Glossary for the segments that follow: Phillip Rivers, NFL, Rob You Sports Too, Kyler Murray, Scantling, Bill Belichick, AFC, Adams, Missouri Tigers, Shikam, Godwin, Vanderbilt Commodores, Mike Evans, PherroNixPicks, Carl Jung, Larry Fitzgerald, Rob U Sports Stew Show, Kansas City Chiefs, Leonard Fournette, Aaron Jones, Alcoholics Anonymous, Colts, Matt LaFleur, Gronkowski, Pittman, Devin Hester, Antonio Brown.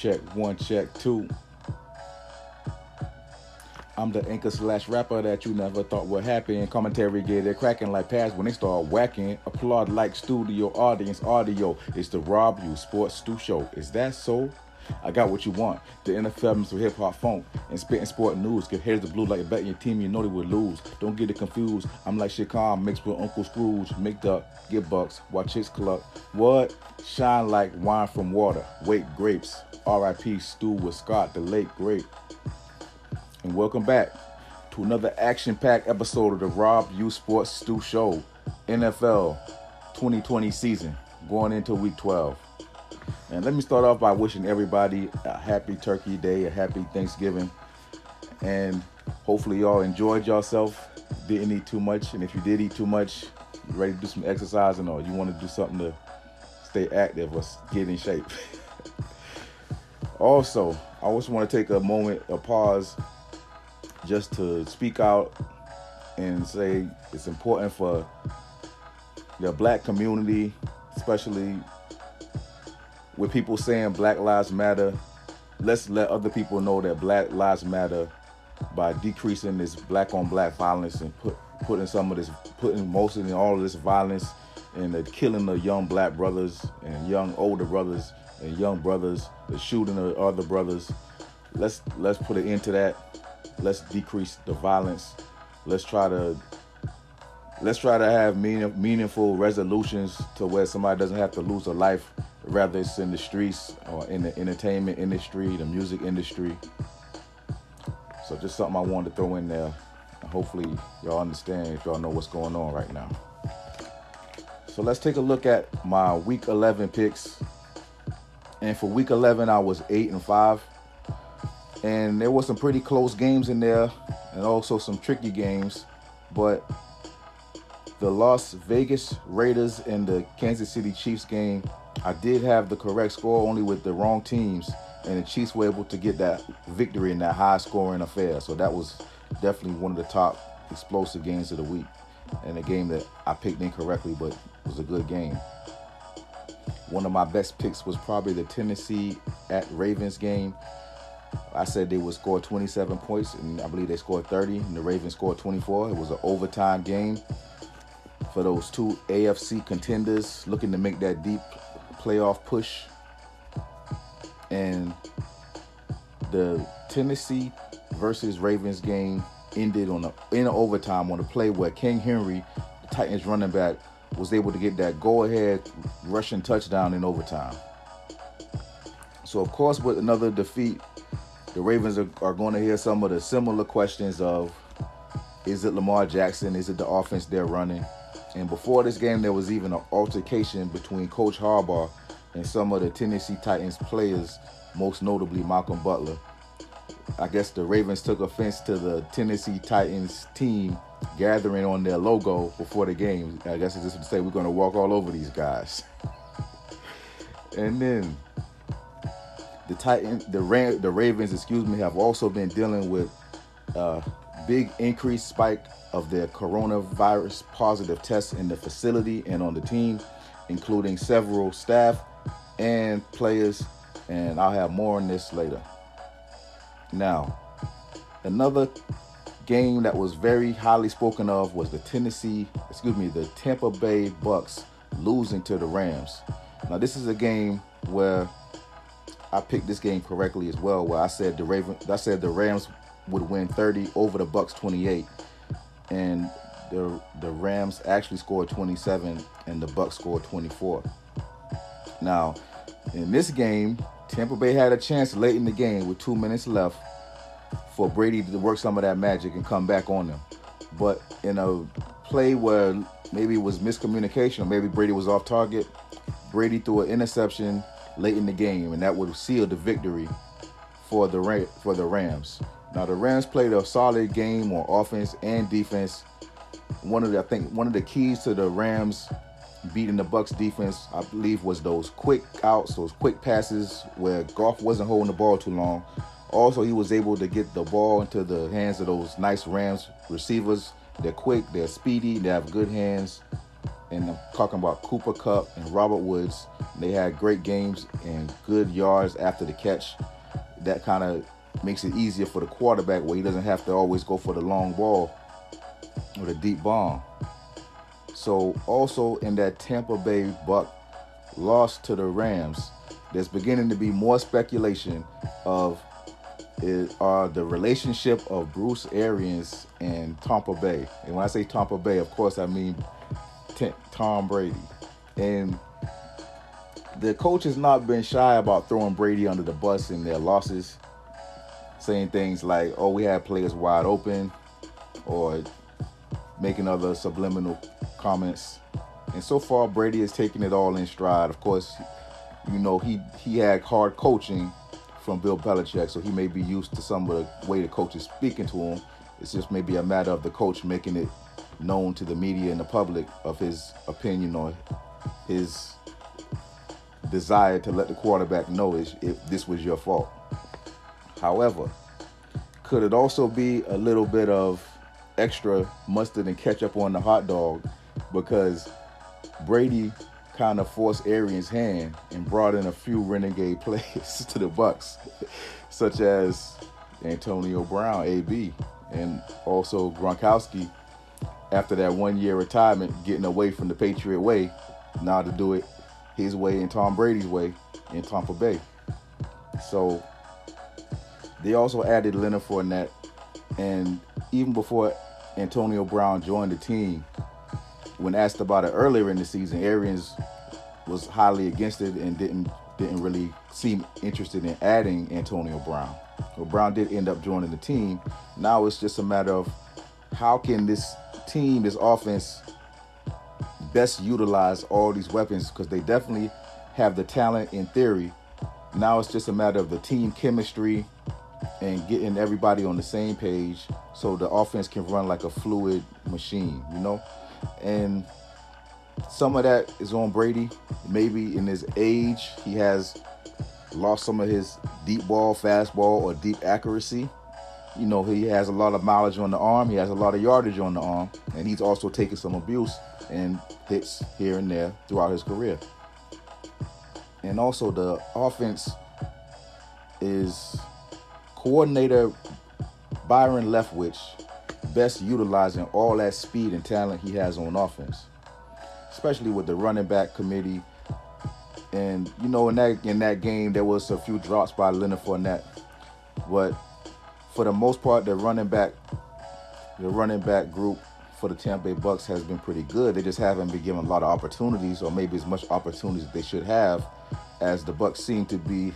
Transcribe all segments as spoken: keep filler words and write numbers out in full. Check one, check two. I'm the anchor slash rapper that you never thought would happen. Commentary get it cracking like pads when they start whacking. Applaud like studio audience audio. It's the Rob You Sports Stew Show. Is that so? I got what you want. The N F L mixed with hip-hop funk and spitting sport news. Give head to the blue like betting your team you know they would lose. Don't get it confused. I'm like Shikam mixed with Uncle Scrooge. Make up, get bucks, watch his cluck. What? Shine like wine from water. Wait, grapes. R I P Stew with Scott, the late great. And welcome back to another action-packed episode of the Rob U Sports Stew Show. N F L twenty twenty season going into week twelve. And let me start off by wishing everybody a happy Turkey Day, a happy Thanksgiving. And hopefully y'all enjoyed yourself, didn't eat too much. And if you did eat too much, you're ready to do some exercise and all. You want to do something to stay active or get in shape. Also, I also want to take a moment, a pause, just to speak out and say it's important for the black community, especially with people saying Black Lives Matter. Let's let other people know that Black Lives Matter by decreasing this black-on-black violence and put, putting some of this, putting most of all of this violence and the killing of young black brothers and young older brothers and young brothers, the shooting of other brothers. Let's let's put an end to that. Let's decrease the violence. Let's try to let's try to have meaning, meaningful resolutions to where somebody doesn't have to lose a life. Rather it's in the streets or in the entertainment industry, the music industry. So just something I wanted to throw in there. And hopefully y'all understand if y'all know what's going on right now. So let's take a look at my week eleven picks. And for week eleven, I was eight and five. And there were some pretty close games in there and also some tricky games. But the Las Vegas Raiders and the Kansas City Chiefs game, I did have the correct score, only with the wrong teams, and the Chiefs were able to get that victory in that high-scoring affair. So that was definitely one of the top explosive games of the week, and a game that I picked incorrectly, but was a good game. One of my best picks was probably the Tennessee at Ravens game. I said they would score twenty-seven points, and I believe they scored thirty, and the Ravens scored twenty-four. It was an overtime game for those two A F C contenders looking to make that deep playoff push. And the Tennessee versus Ravens game ended on a, in overtime on a play where King Henry, the Titans running back, was able to get that go-ahead rushing touchdown in overtime. So, of course, with another defeat, the Ravens are, are going to hear some of the similar questions of, is it Lamar Jackson? Is it the offense they're running? And before this game, there was even an altercation between Coach Harbaugh and some of the Tennessee Titans players, most notably Malcolm Butler. I guess the Ravens took offense to the Tennessee Titans team gathering on their logo before the game. I guess it's just to say we're going to walk all over these guys. And then the Titans, the, Ra- the Ravens, excuse me, have also been dealing with uh, big increased spike of their coronavirus positive tests in the facility and on the team, including several staff and players, and I'll have more on this later. Now, another game that was very highly spoken of was the Tennessee, excuse me, the Tampa Bay Bucks losing to the Rams. Now, this is a game where I picked this game correctly as well, where I said the Raven, I said the Rams would win thirty over the Bucks twenty-eight, and the the Rams actually scored twenty-seven and the Bucks scored twenty-four. Now, in this game, Tampa Bay had a chance late in the game with two minutes left for Brady to work some of that magic and come back on them. But in a play where maybe it was miscommunication or maybe Brady was off target, Brady threw an interception late in the game, and that would seal the victory for the for the Rams. Now, the Rams played a solid game on offense and defense. One of the, I think one of the keys to the Rams beating the Bucks defense, I believe, was those quick outs, those quick passes where Goff wasn't holding the ball too long. Also, he was able to get the ball into the hands of those nice Rams receivers. They're quick, they're speedy, they have good hands, and I'm talking about Cooper Kupp and Robert Woods. They had great games and good yards after the catch. That kind of makes it easier for the quarterback where he doesn't have to always go for the long ball or the deep bomb. So also in that Tampa Bay Buck loss to the Rams, there's beginning to be more speculation of is, are the relationship of Bruce Arians and Tampa Bay. And when I say Tampa Bay, of course, I mean t- Tom Brady. And the coach has not been shy about throwing Brady under the bus in their losses, saying things like, oh, we had players wide open, or making other subliminal comments. And so far, Brady has taken it all in stride. Of course, you know, he, he had hard coaching from Bill Belichick, so he may be used to some of the way the coach is speaking to him. It's just maybe a matter of the coach making it known to the media and the public of his opinion or his desire to let the quarterback know if this was your fault. However, could it also be a little bit of extra mustard and ketchup on the hot dog, because Brady kind of forced Arians' hand and brought in a few renegade players to the Bucs, such as Antonio Brown, A B, and also Gronkowski, after that one-year retirement, getting away from the Patriot way, now to do it his way and Tom Brady's way in Tampa Bay. So they also added Leonard Fournette, and even before Antonio Brown joined the team, when asked about it earlier in the season, Arians was highly against it and didn't didn't really seem interested in adding Antonio Brown. Well, Brown did end up joining the team. Now it's just a matter of how can this team, this offense, best utilize all these weapons, because they definitely have the talent in theory. Now it's just a matter of the team chemistry and getting everybody on the same page so the offense can run like a fluid machine, you know? And some of that is on Brady. Maybe in his age, he has lost some of his deep ball, fastball, or deep accuracy. You know, he has a lot of mileage on the arm. He has a lot of yardage on the arm. And he's also taken some abuse and hits here and there throughout his career. And also the offense is coordinator Byron Leftwich best utilizing all that speed and talent he has on offense, especially with the running back committee. And, you know, in that in that game, there was a few drops by Leonard Fournette. But for the most part, the running back the running back group for the Tampa Bay Bucks has been pretty good. They just haven't been given a lot of opportunities, or maybe as much opportunities as they should have, as the Bucks seem to be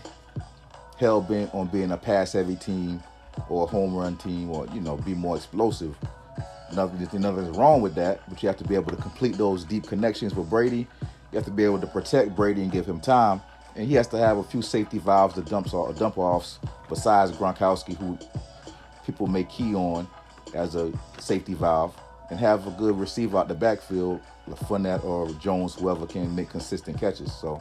hell-bent on being a pass-heavy team or a home run team, or, you know, be more explosive. Nothing, nothing's wrong with that, but you have to be able to complete those deep connections with Brady. You have to be able to protect Brady and give him time, and he has to have a few safety valves to dump, or dump offs besides Gronkowski, who people may key on as a safety valve, and have a good receiver out the backfield, Fournette or Jones, whoever can make consistent catches. So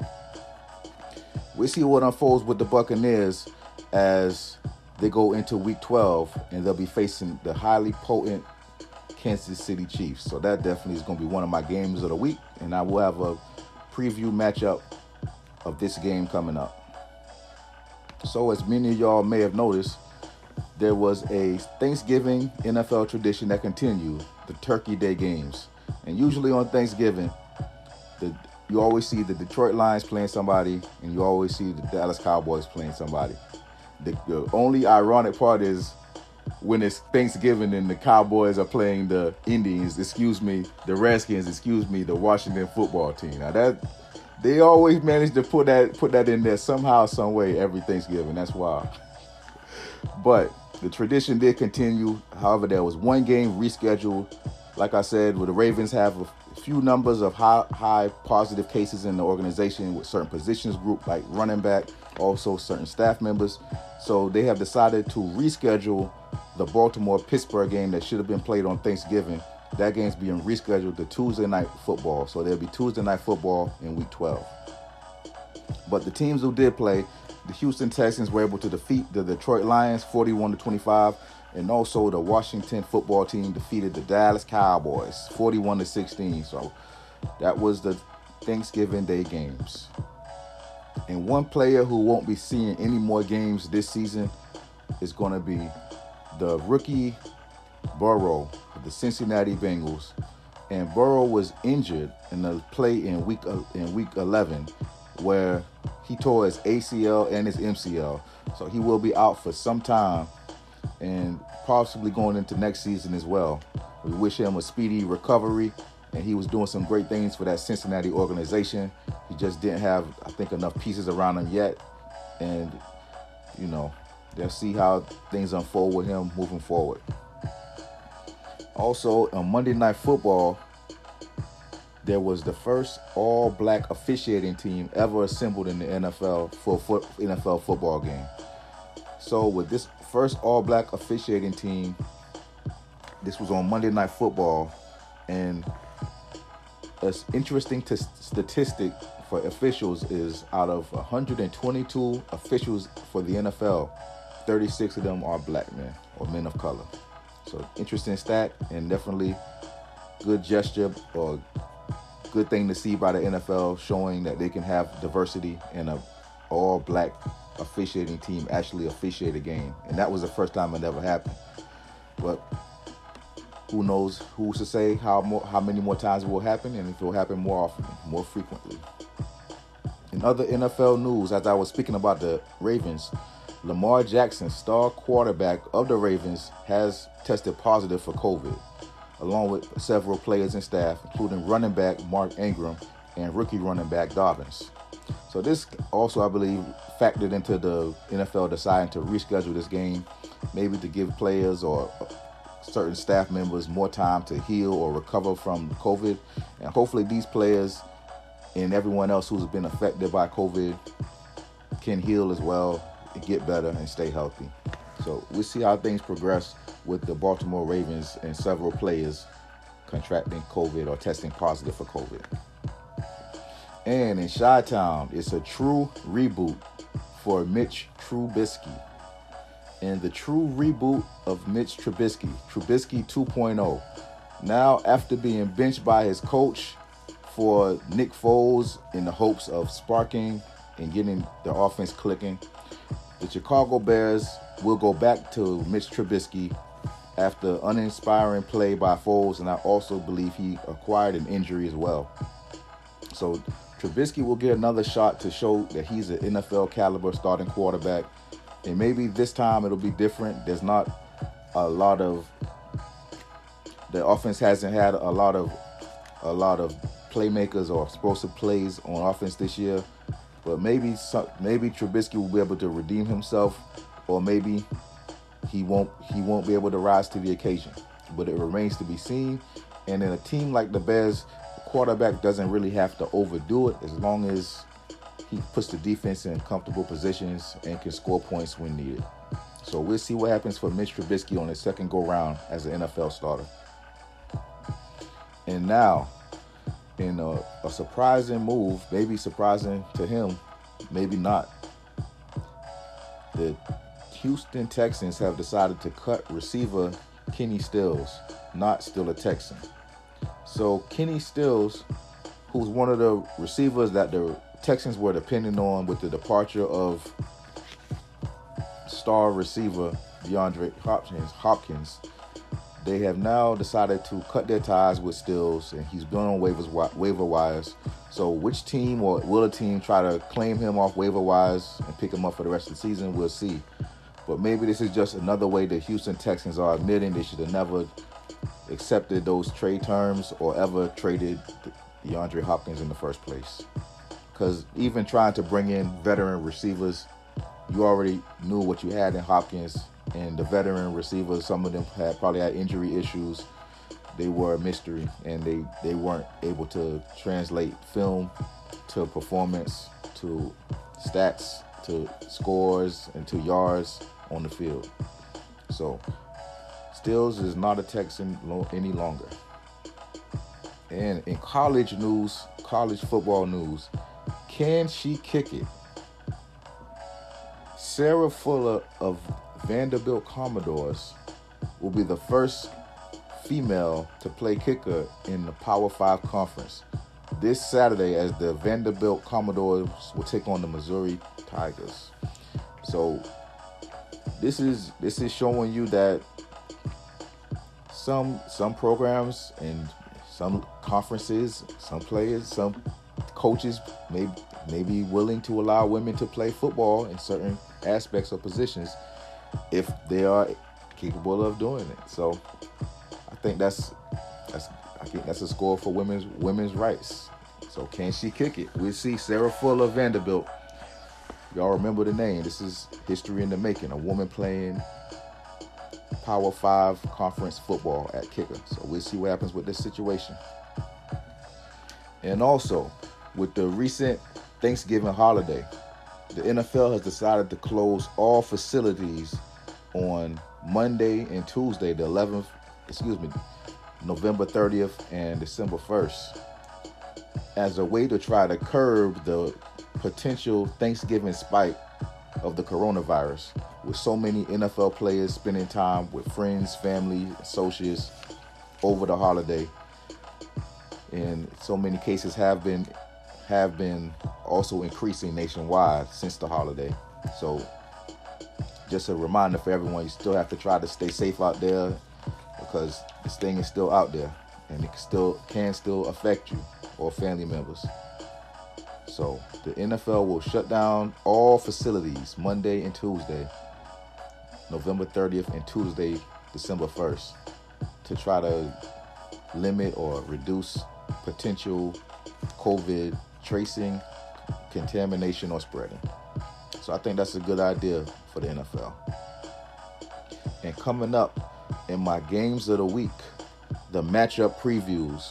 we'll see what unfolds with the Buccaneers as they go into week twelve, and they'll be facing the highly potent Kansas City Chiefs. So that definitely is going to be one of my games of the week, and I will have a preview matchup of this game coming up. So as many of y'all may have noticed, there was a Thanksgiving N F L tradition that continued, the Turkey Day games. And usually on Thanksgiving, the, you always see the Detroit Lions playing somebody, and you always see the Dallas Cowboys playing somebody. The, the only ironic part is when it's Thanksgiving and the Cowboys are playing the Indians, excuse me, the Redskins, excuse me, the Washington football team. Now that they always manage to put that put that in there somehow, some way every Thanksgiving. That's wild. But the tradition did continue. However, there was one game rescheduled. Like I said, where the Ravens have a few numbers of high high positive cases in the organization with certain positions group like running back, also certain staff members. So they have decided to reschedule the Baltimore-Pittsburgh game that should have been played on Thanksgiving. That game's being rescheduled to Tuesday night football. So there'll be Tuesday night football in week twelve. But the teams who did play, the Houston Texans were able to defeat the Detroit Lions forty-one to twenty-five, and also the Washington football team defeated the Dallas Cowboys forty-one to sixteen. So That was the Thanksgiving Day games. And one player who won't be seeing any more games this season is going to be the rookie Burrow of the Cincinnati Bengals. And Burrow was injured in the play in week in week eleven, where he tore his A C L and his M C L. So he will be out for some time and possibly going into next season as well. We wish him a speedy recovery, and he was doing some great things for that Cincinnati organization. He just didn't have, I think, enough pieces around him yet. And, you know, they'll see how things unfold with him moving forward. Also, on Monday Night Football, there was the first all-black officiating team ever assembled in the N F L for a foot, N F L football game. So with this first all-black officiating team, this was on Monday Night Football, and an interesting t- statistic for officials is out of one hundred twenty-two officials for the N F L, thirty-six of them are black men or men of color. So interesting stat, and definitely good gesture or good thing to see by the N F L showing that they can have diversity in a all-black officiating team actually officiate a game. And that was the first time it ever happened. But who knows, who's to say how more, how many more times it will happen, and if it will happen more often, more frequently. In other N F L news, as I was speaking about the Ravens, Lamar Jackson, star quarterback of the Ravens, has tested positive for COVID, along with several players and staff, including running back Mark Ingram and rookie running back Dobbins. So this also, I believe, factored into the N F L deciding to reschedule this game, maybe to give players or certain staff members more time to heal or recover from COVID. And hopefully these players and everyone else who's been affected by COVID can heal as well and get better and stay healthy. So we'll see how things progress with the Baltimore Ravens and several players contracting COVID or testing positive for COVID. And in Chi-Town, it's a true reboot for Mitch Trubisky. And the true reboot of Mitch Trubisky, Trubisky two point oh. Now, after being benched by his coach for Nick Foles in the hopes of sparking and getting the offense clicking, the Chicago Bears will go back to Mitch Trubisky after uninspiring play by Foles, and I also believe he acquired an injury as well. So Trubisky will get another shot to show that he's an N F L caliber starting quarterback, and maybe this time it'll be different. There's not a lot of the offense hasn't had a lot of a lot of playmakers or explosive plays on offense this year, but maybe maybe Trubisky will be able to redeem himself. Or maybe he won't he won't be able to rise to the occasion. But it remains to be seen. And in a team like the Bears, the quarterback doesn't really have to overdo it as long as he puts the defense in comfortable positions and can score points when needed. So we'll see what happens for Mitch Trubisky on his second go-round as an N F L starter. And now, in a, a surprising move, maybe surprising to him, maybe not, the Houston Texans have decided to cut receiver Kenny Stills, not still a Texan. So Kenny Stills, who's one of the receivers that the Texans were depending on with the departure of star receiver DeAndre Hopkins, Hopkins, they have now decided to cut their ties with Stills, and he's been on waivers, waiver wires. So which team or will a team try to claim him off waiver wires and pick him up for the rest of the season? We'll see. But maybe this is just another way the Houston Texans are admitting they should have never accepted those trade terms or ever traded DeAndre Hopkins in the first place. Because even trying to bring in veteran receivers, you already knew what you had in Hopkins. And the veteran receivers, some of them had probably had injury issues. They were a mystery, and they, they weren't able to translate film to performance, to stats, to scores, and to yards on the field. So Stills is not a Texan lo- any longer. And in college news, college football news, can she kick it? Sarah Fuller of Vanderbilt Commodores will be the first female to play kicker in the Power Five Conference. this Saturday as the Vanderbilt Commodores will take on the Missouri Tigers. So this is this is showing you that some some programs and some conferences, some players, some coaches may, may be willing to allow women to play football in certain aspects or positions if they are capable of doing it. So I think that's that's I think that's a score for women's women's rights. So can she kick it? We'll see. Sarah Fuller, Vanderbilt. Y'all remember the name. This is history in the making. A woman playing Power Five conference football at kicker. So we'll see what happens with this situation. And also, with the recent Thanksgiving holiday, the N F L has decided to close all facilities on Monday and Tuesday, the eleventh, excuse me, November thirtieth and December first, as a way to try to curb the potential Thanksgiving spike of the coronavirus, with so many N F L players spending time with friends, family, associates over the holiday. And so many cases have been have been also increasing nationwide since the holiday. So just a reminder for everyone, you still have to try to stay safe out there, because this thing is still out there and it still can still affect you or family members. So the N F L will shut down all facilities Monday and Tuesday, November thirtieth and Tuesday, December first, to try to limit or reduce potential COVID tracing, contamination, or spreading. So I think that's a good idea for the N F L. And coming up, in my games of the week, the matchup previews,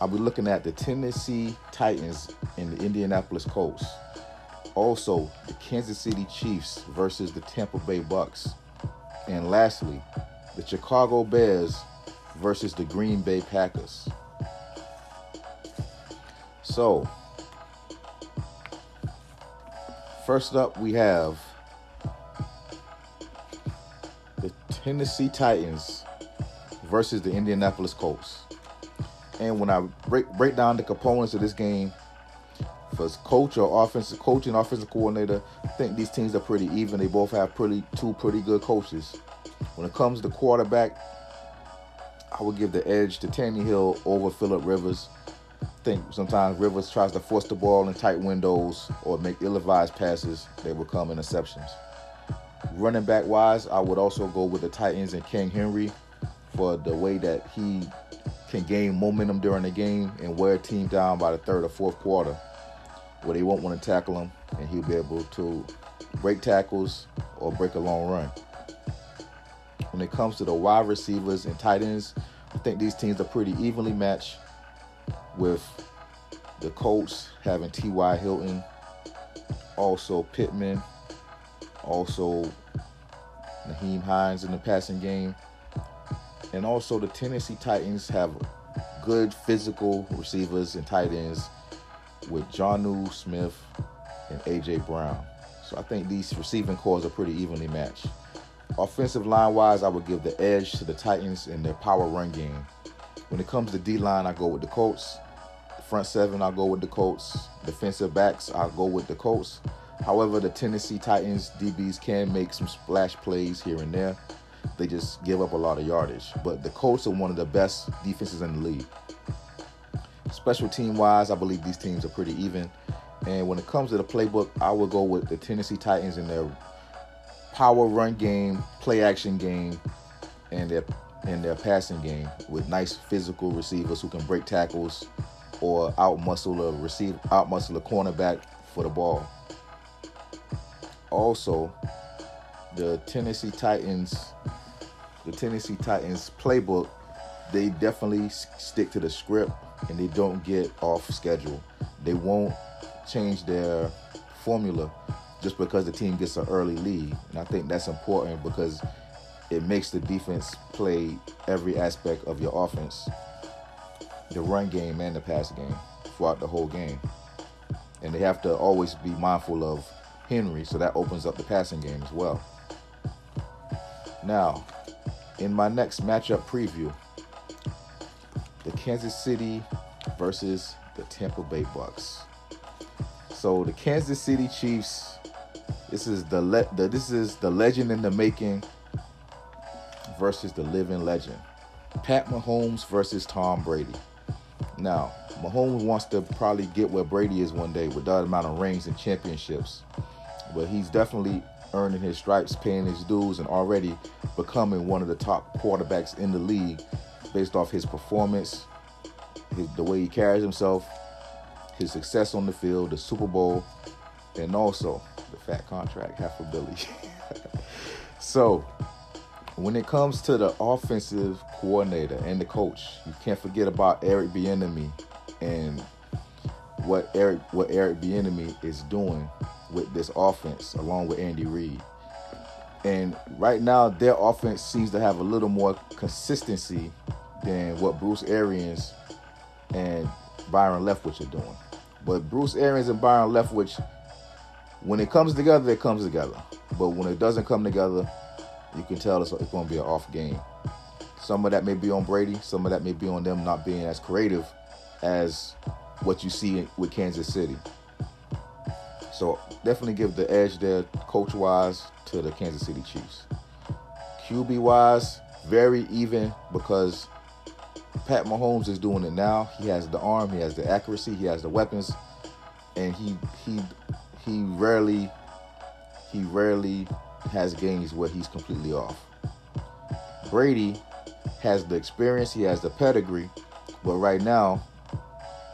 I'll be looking at the Tennessee Titans and the Indianapolis Colts. Also, the Kansas City Chiefs versus the Tampa Bay Bucs. And lastly, the Chicago Bears versus the Green Bay Packers. So, first up we have the Tennessee Titans versus the Indianapolis Colts. And when I break break down the components of this game, for coach or offensive coach and offensive coordinator, I think these teams are pretty even. They both have pretty two pretty good coaches. When it comes to quarterback, I would give the edge to Tannehill over Phillip Rivers. I think sometimes Rivers tries to force the ball in tight windows or make ill-advised passes that will come interceptions. Running back wise, I would also go with the Titans and King Henry for the way that he can gain momentum during the game and wear a team down by the third or fourth quarter, where they won't want to tackle him and he'll be able to break tackles or break a long run. When it comes to the wide receivers and tight ends, I think these teams are pretty evenly matched, with the Colts having T Y Hilton, also Pittman, also Naheem Hines in the passing game. And also the Tennessee Titans have good physical receivers and tight ends with Jonnu Smith and A J Brown. So I think these receiving cores are pretty evenly matched. Offensive line-wise, I would give the edge to the Titans in their power run game. When it comes to D-line, I go with the Colts. The front seven, I go with the Colts. Defensive backs, I go with the Colts. However, the Tennessee Titans D Bs can make some splash plays here and there. They just give up a lot of yardage. But the Colts are one of the best defenses in the league. Special team-wise, I believe these teams are pretty even. And when it comes to the playbook, I would go with the Tennessee Titans in their power run game, play-action game, and their and their passing game, with nice physical receivers who can break tackles or out-muscle a receive, out-muscle a cornerback for the ball. Also, the Tennessee Titans, the Tennessee Titans playbook, they definitely stick to the script and they don't get off schedule. They won't change their formula just because the team gets an early lead. And I think that's important because it makes the defense play every aspect of your offense, the run game and the pass game, throughout the whole game. And they have to always be mindful of Henry, so that opens up the passing game as well. Now, in my next matchup preview, the Kansas City versus the Tampa Bay Bucs. So the Kansas City Chiefs, this is the, le- the this is the legend in the making versus the living legend. Pat Mahomes versus Tom Brady. Now, Mahomes wants to probably get where Brady is one day with that amount of rings and championships. But he's definitely earning his stripes, paying his dues, and already becoming one of the top quarterbacks in the league based off his performance, his, the way he carries himself, his success on the field, the Super Bowl, and also the fat contract, half a billion. So, when it comes to the offensive coordinator and the coach, you can't forget about Eric Bieniemy and what Eric what Eric Bieniemy is doing with this offense, along with Andy Reid. And right now, their offense seems to have a little more consistency than what Bruce Arians and Byron Leftwich are doing. But Bruce Arians and Byron Leftwich, when it comes together, it comes together. But when it doesn't come together, you can tell it's, it's going to be an off game. Some of that may be on Brady. Some of that may be on them not being as creative as what you see with Kansas City. So definitely give the edge there, coach-wise, to the Kansas City Chiefs. Q B-wise, very even, because Pat Mahomes is doing it now. He has the arm, he has the accuracy, he has the weapons, and he he he rarely he rarely has games where he's completely off. Brady has the experience, he has the pedigree, but right now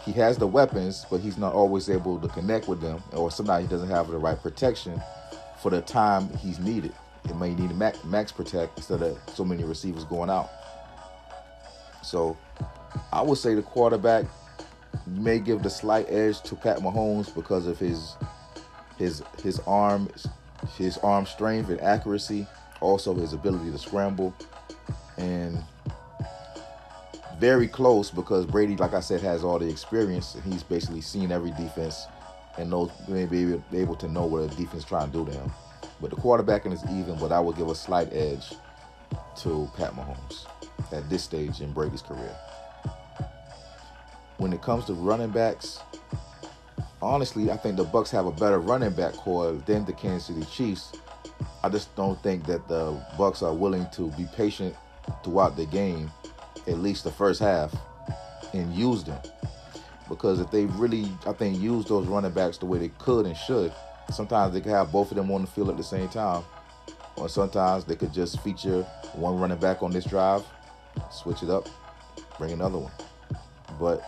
he has the weapons, but he's not always able to connect with them, or sometimes he doesn't have the right protection for the time he's needed. It may need a max, max protect instead of so many receivers going out. So I would say the quarterback may give the slight edge to Pat Mahomes because of his his his arm his arm strength and accuracy, also his ability to scramble, and very close because Brady, like I said, has all the experience, and he's basically seen every defense and knows, may be able to know what a defense is trying to do to him. But the quarterbacking is even, but I would give a slight edge to Pat Mahomes at this stage in Brady's career. When it comes to running backs, honestly, I think the Bucs have a better running back core than the Kansas City Chiefs. I just don't think that the Bucs are willing to be patient throughout the game, at least the first half, and use them. Because if they really, I think, use those running backs the way they could and should, sometimes they could have both of them on the field at the same time. Or sometimes they could just feature one running back on this drive, switch it up, bring another one. But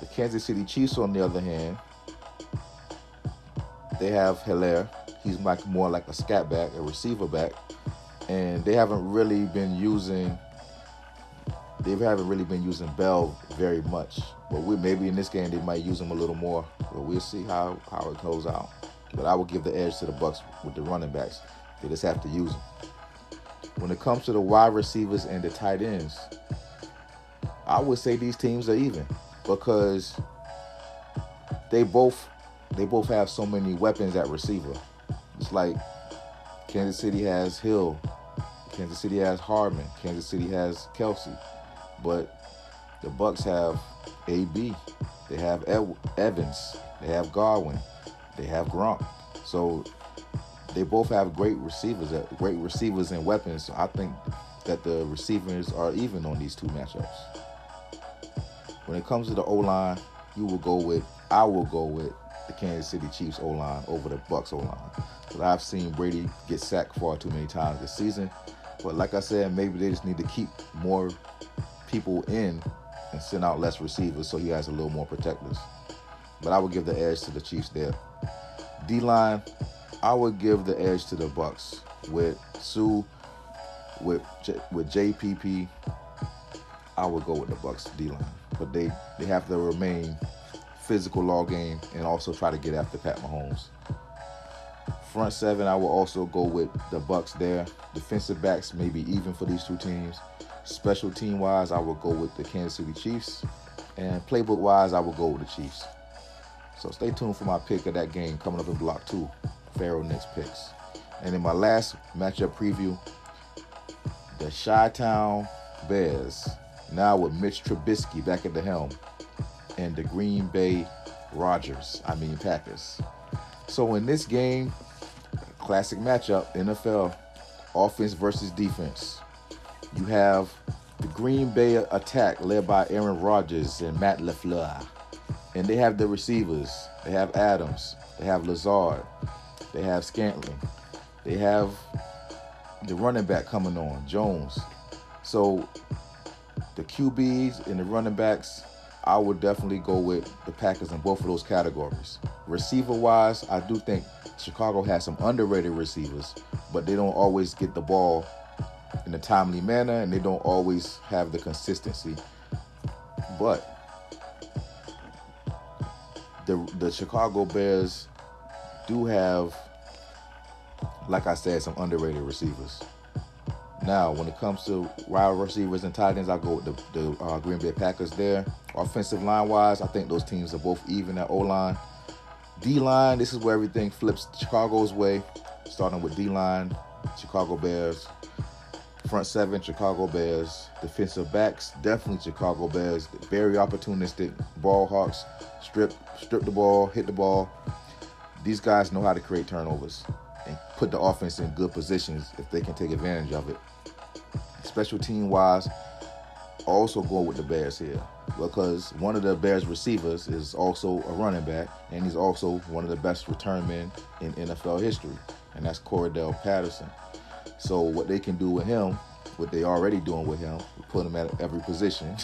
the Kansas City Chiefs, on the other hand, they have Hilaire. He's like more like a scat back, a receiver back. And they haven't really been using they haven't really been using Bell very much. But we, maybe in this game they might use him a little more. But we'll see how, how it goes out. But I would give the edge to the Bucs with the running backs. They just have to use them. When it comes to the wide receivers and the tight ends, I would say these teams are even because they both they both have so many weapons at receiver. It's like Kansas City has Hill, Kansas City has Hardman, Kansas City has Kelce, but the Bucs have A B, they have Evans, they have Godwin, they have Gronk. So they both have great receivers, great receivers and weapons. So I think that the receivers are even on these two matchups. When it comes to the O-line, you will go with, I will go with the Kansas City Chiefs O-line over the Bucs O-line. Because I've seen Brady get sacked far too many times this season. But like I said, maybe they just need to keep more people in and send out less receivers so he has a little more protectors. But I would give the edge to the Chiefs there. D-line, I would give the edge to the Bucs with Sue, with J- with J P P. I would go with the Bucs D-line, but they, they have to remain physical law game and also try to get after Pat Mahomes. Front seven, I will also go with the Bucs there. Defensive backs may be even for these two teams. Special team-wise, I will go with the Kansas City Chiefs. And playbook-wise, I will go with the Chiefs. So stay tuned for my pick of that game coming up in Block two, Pharaoh Knicks picks. And in my last matchup preview, the Chi-Town Bears, now with Mitch Trubisky back at the helm, and the Green Bay Rodgers, I mean Packers. So in this game, classic matchup, N F L, offense versus defense. You have the Green Bay attack led by Aaron Rodgers and Matt LaFleur. And they have the receivers. They have Adams. They have Lazard. They have Scantling. They have the running back coming on, Jones. So the Q Bs and the running backs, I would definitely go with the Packers in both of those categories. Receiver-wise, I do think Chicago has some underrated receivers, but they don't always get the ball in a timely manner, and they don't always have the consistency. But the the Chicago Bears do have, like I said, some underrated receivers. Now, when it comes to wide receivers and tight ends, I go with the, the uh, Green Bay Packers there. Offensive line-wise, I think those teams are both even at O-line. D-line, this is where everything flips Chicago's way, starting with D-line, Chicago Bears. Front seven, Chicago Bears. Defensive backs, definitely Chicago Bears. Very opportunistic, ball hawks, strip, strip the ball, hit the ball. These guys know how to create turnovers and put the offense in good positions if they can take advantage of it. Special team-wise, also go with the Bears here because one of the Bears' receivers is also a running back, and he's also one of the best return men in N F L history, and that's Cordell Patterson. So what they can do with him, what they already doing with him, put him at every position.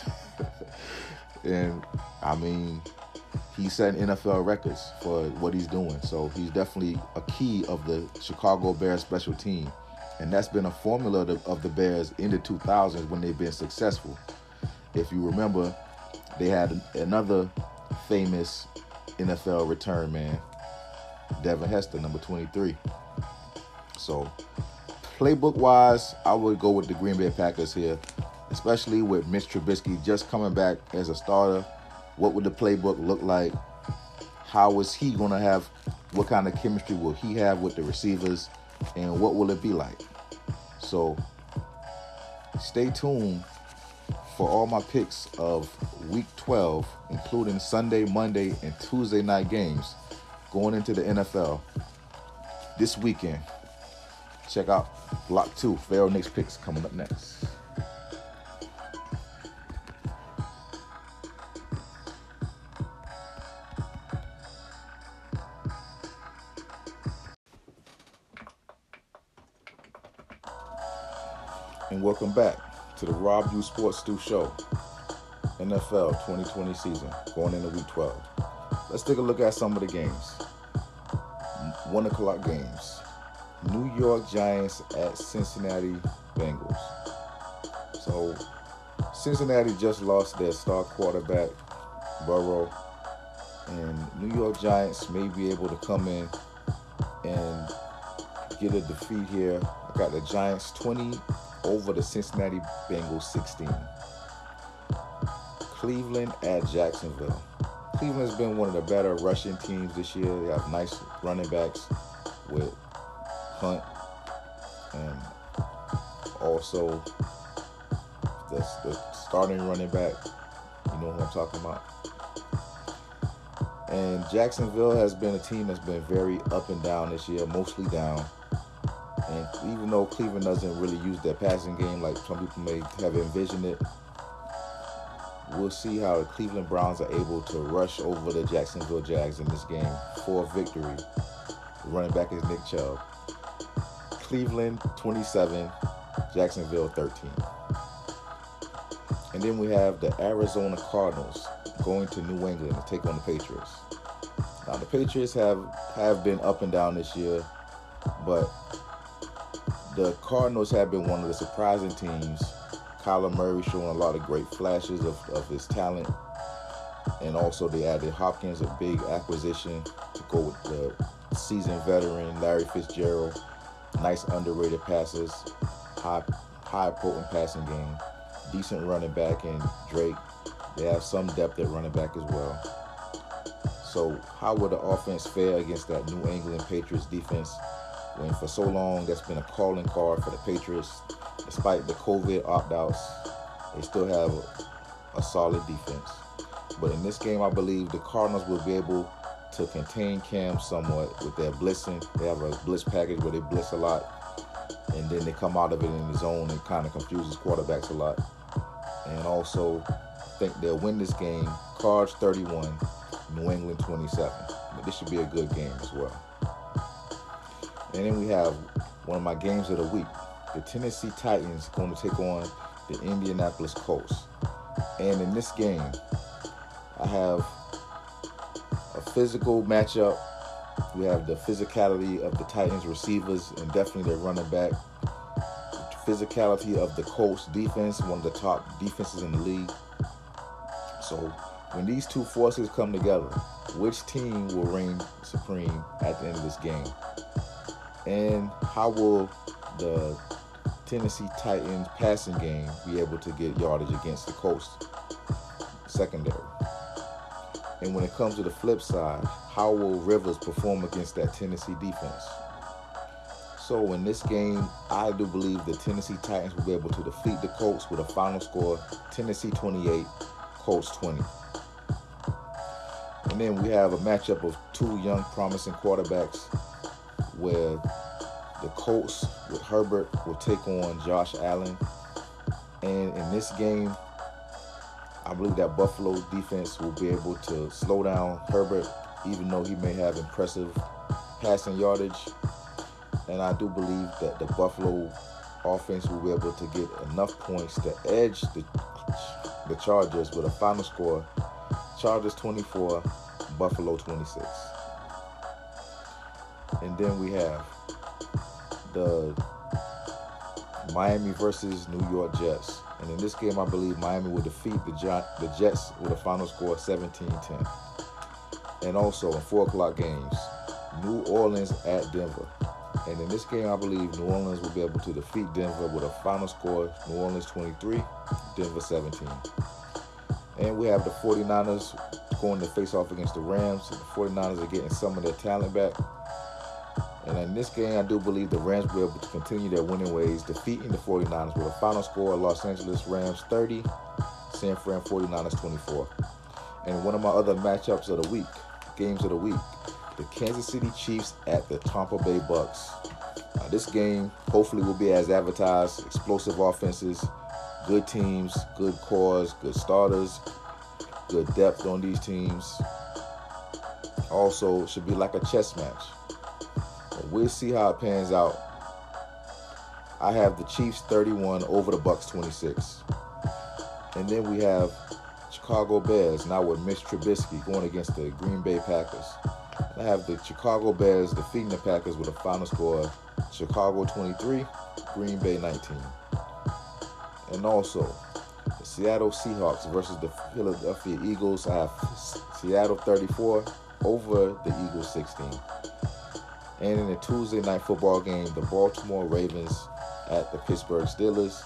And, I mean, he's setting N F L records for what he's doing. So he's definitely a key of the Chicago Bears special team. And that's been a formula of the Bears in the two thousands when they've been successful. If you remember, they had another famous N F L return man, Devin Hester, number twenty-three. So playbook-wise, I would go with the Green Bay Packers here, especially with Mitch Trubisky just coming back as a starter. What would the playbook look like? How is he going to have, what kind of chemistry will he have with the receivers? And what will it be like? So stay tuned for all my picks of Week twelve, including Sunday, Monday, and Tuesday night games going into the N F L this weekend. Check out Block two, Pharaoh Nick's Picks, coming up next. And welcome back to the Rob U Sports Stew Show, N F L twenty twenty season, going into Week twelve. Let's take a look at some of the games. One o'clock games. New York Giants at Cincinnati Bengals. So, Cincinnati just lost their star quarterback, Burrow, and New York Giants may be able to come in and get a defeat here. I got the Giants twenty over the Cincinnati Bengals sixteen. Cleveland at Jacksonville. Cleveland's been one of the better rushing teams this year. They have nice running backs with Hunt, and also the, the starting running back, you know who I'm talking about. And Jacksonville has been a team that's been very up and down this year, mostly down. And even though Cleveland doesn't really use their passing game like some people may have envisioned it, we'll see how the Cleveland Browns are able to rush over the Jacksonville Jags in this game for a victory. The running back is Nick Chubb. Cleveland twenty-seven, Jacksonville thirteen. And then we have the Arizona Cardinals going to New England to take on the Patriots. Now the Patriots have, have been up and down this year, but the Cardinals have been one of the surprising teams. Kyler Murray showing a lot of great flashes of, of his talent. And also they added Hopkins, a big acquisition to go with the seasoned veteran Larry Fitzgerald. Nice underrated passes, high, high potent passing game, decent running back in Drake. They have some depth at running back as well. So how will the offense fare against that New England Patriots defense when for so long that's been a calling card for the Patriots? Despite the COVID opt-outs, they still have a, a solid defense. But in this game, I believe the Cardinals will be able to contain Cam somewhat with their blitzing. They have a blitz package where they blitz a lot, and then they come out of it in the zone and kind of confuses quarterbacks a lot. And also, I think they'll win this game, Cards thirty-one, New England twenty-seven. But this should be a good game as well. And then we have one of my games of the week. The Tennessee Titans going to take on the Indianapolis Colts. And in this game, I have a physical matchup. We have the physicality of the Titans receivers and definitely their running back. The physicality of the Colts defense, one of the top defenses in the league. So when these two forces come together, which team will reign supreme at the end of this game? And how will the Tennessee Titans passing game be able to get yardage against the Colts secondary? And when it comes to the flip side, how will Rivers perform against that Tennessee defense? So in this game, I do believe the Tennessee Titans will be able to defeat the Colts with a final score, Tennessee twenty-eight, Colts twenty. And then we have a matchup of two young promising quarterbacks where the Colts with Herbert will take on Josh Allen. And in this game, I believe that Buffalo defense will be able to slow down Herbert, even though he may have impressive passing yardage. And I do believe that the Buffalo offense will be able to get enough points to edge the, the Chargers with a final score, Chargers twenty-four, Buffalo twenty-six. And then we have the Miami versus New York Jets. And in this game, I believe Miami will defeat the Jets with a final score of seventeen ten. And also in four o'clock games, New Orleans at Denver. And in this game, I believe New Orleans will be able to defeat Denver with a final score, New Orleans twenty-three, Denver seventeen. And we have the 49ers going to face off against the Rams. The 49ers are getting some of their talent back. And in this game, I do believe the Rams will be able to continue their winning ways, defeating the 49ers with a final score of Los Angeles Rams thirty, San Fran 49ers twenty-four. And one of my other matchups of the week, games of the week, the Kansas City Chiefs at the Tampa Bay Bucks. Now, this game hopefully will be as advertised, explosive offenses, good teams, good cores, good starters, good depth on these teams. Also, should be like a chess match. We'll see how it pans out. I have the Chiefs thirty-one over the Bucks twenty-six. And then we have Chicago Bears, now with Mitch Trubisky, going against the Green Bay Packers. I have the Chicago Bears defeating the Packers with a final score of Chicago twenty-three, Green Bay nineteen. And also, the Seattle Seahawks versus the Philadelphia Eagles. I have Seattle thirty-four over the Eagles sixteen. And in the Tuesday night football game, the Baltimore Ravens at the Pittsburgh Steelers,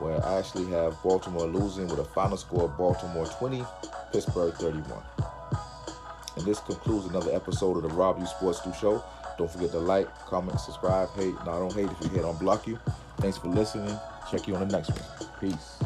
where I actually have Baltimore losing with a final score of Baltimore twenty, Pittsburgh thirty-one. And this concludes another episode of the Rob You Sports Too Show. Don't forget to like, comment, subscribe, hate. No, I don't hate if you hate, I'll block you. Thanks for listening. Check you on the next one. Peace.